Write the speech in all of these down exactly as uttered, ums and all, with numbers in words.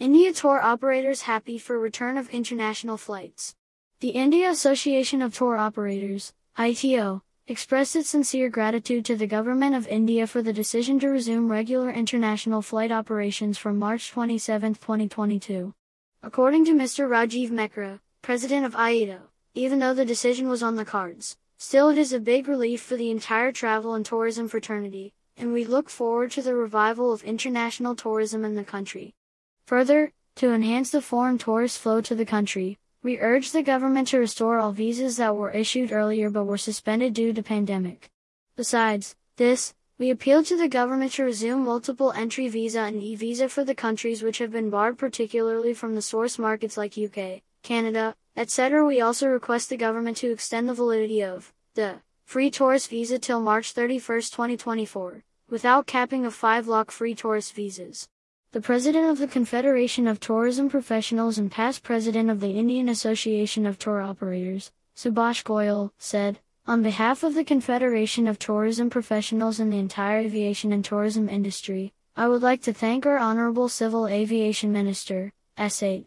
India tour operators happy for return of international flights. The India Association of Tour Operators, I A T O, expressed its sincere gratitude to the Government of India for the decision to resume regular international flight operations from March twenty-seventh, twenty twenty-two. According to Mister Rajiv Mehra, president of I A T O, even though the decision was on the cards, still it is a big relief for the entire travel and tourism fraternity, and we look forward to the revival of international tourism in the country. Further, to enhance the foreign tourist flow to the country, we urge the government to restore all visas that were issued earlier but were suspended due to pandemic. Besides this, we appeal to the government to resume multiple entry visa and e-visa for the countries which have been barred, particularly from the source markets like U K, Canada, et cetera. We also request the government to extend the validity of the free tourist visa till March thirty-first, twenty twenty-four, without capping of five lakh free tourist visas. The President of the Confederation of Tourism Professionals and past President of the Indian Association of Tour Operators, Subhash Goyal, said, "On behalf of the Confederation of Tourism Professionals and the entire aviation and tourism industry, I would like to thank our Honorable Civil Aviation Minister, Sir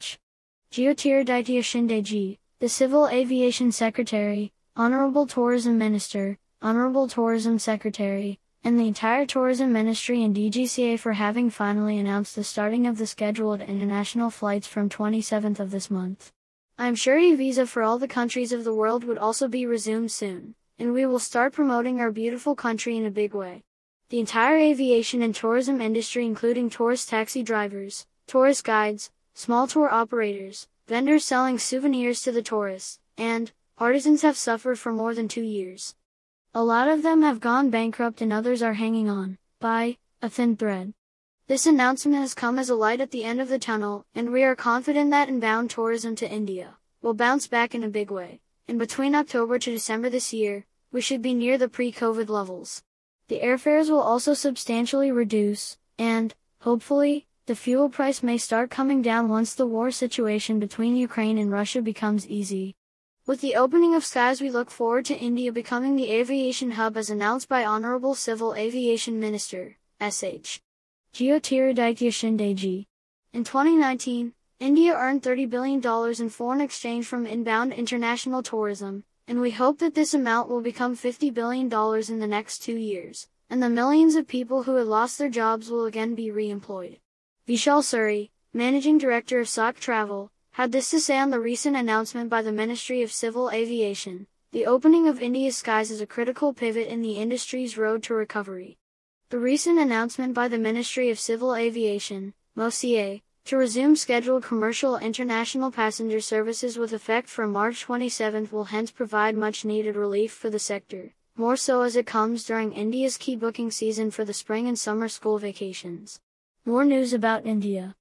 Jyotiraditya Scindia Ji, the Civil Aviation Secretary, Honorable Tourism Minister, Honorable Tourism Secretary, and the entire Tourism Ministry and D G C A for having finally announced the starting of the scheduled international flights from twenty-seventh of this month. I am sure e-visa for all the countries of the world would also be resumed soon, and we will start promoting our beautiful country in a big way. The entire aviation and tourism industry, including tourist taxi drivers, tourist guides, small tour operators, vendors selling souvenirs to the tourists, and artisans have suffered for more than two years. A lot of them have gone bankrupt and others are hanging on by a thin thread. This announcement has come as a light at the end of the tunnel, and we are confident that inbound tourism to India will bounce back in a big way, and between October to December this year, we should be near the pre-COVID levels. The airfares will also substantially reduce, and, hopefully, the fuel price may start coming down once the war situation between Ukraine and Russia becomes easy. With the opening of skies, we look forward to India becoming the aviation hub as announced by Honorable Civil Aviation Minister, Sir Jyotiraditya Scindia Ji." In twenty nineteen, India earned thirty billion dollars in foreign exchange from inbound international tourism, and we hope that this amount will become fifty billion dollars in the next two years, and the millions of people who had lost their jobs will again be re-employed. Vishal Suri, Managing Director of S A C Travel, had this to say on the recent announcement by the Ministry of Civil Aviation: "The opening of India's skies is a critical pivot in the industry's road to recovery." The recent announcement by the Ministry of Civil Aviation, MoCA, to resume scheduled commercial international passenger services with effect from March twenty-seventh will hence provide much-needed relief for the sector, more so as it comes during India's key booking season for the spring and summer school vacations. More news about India.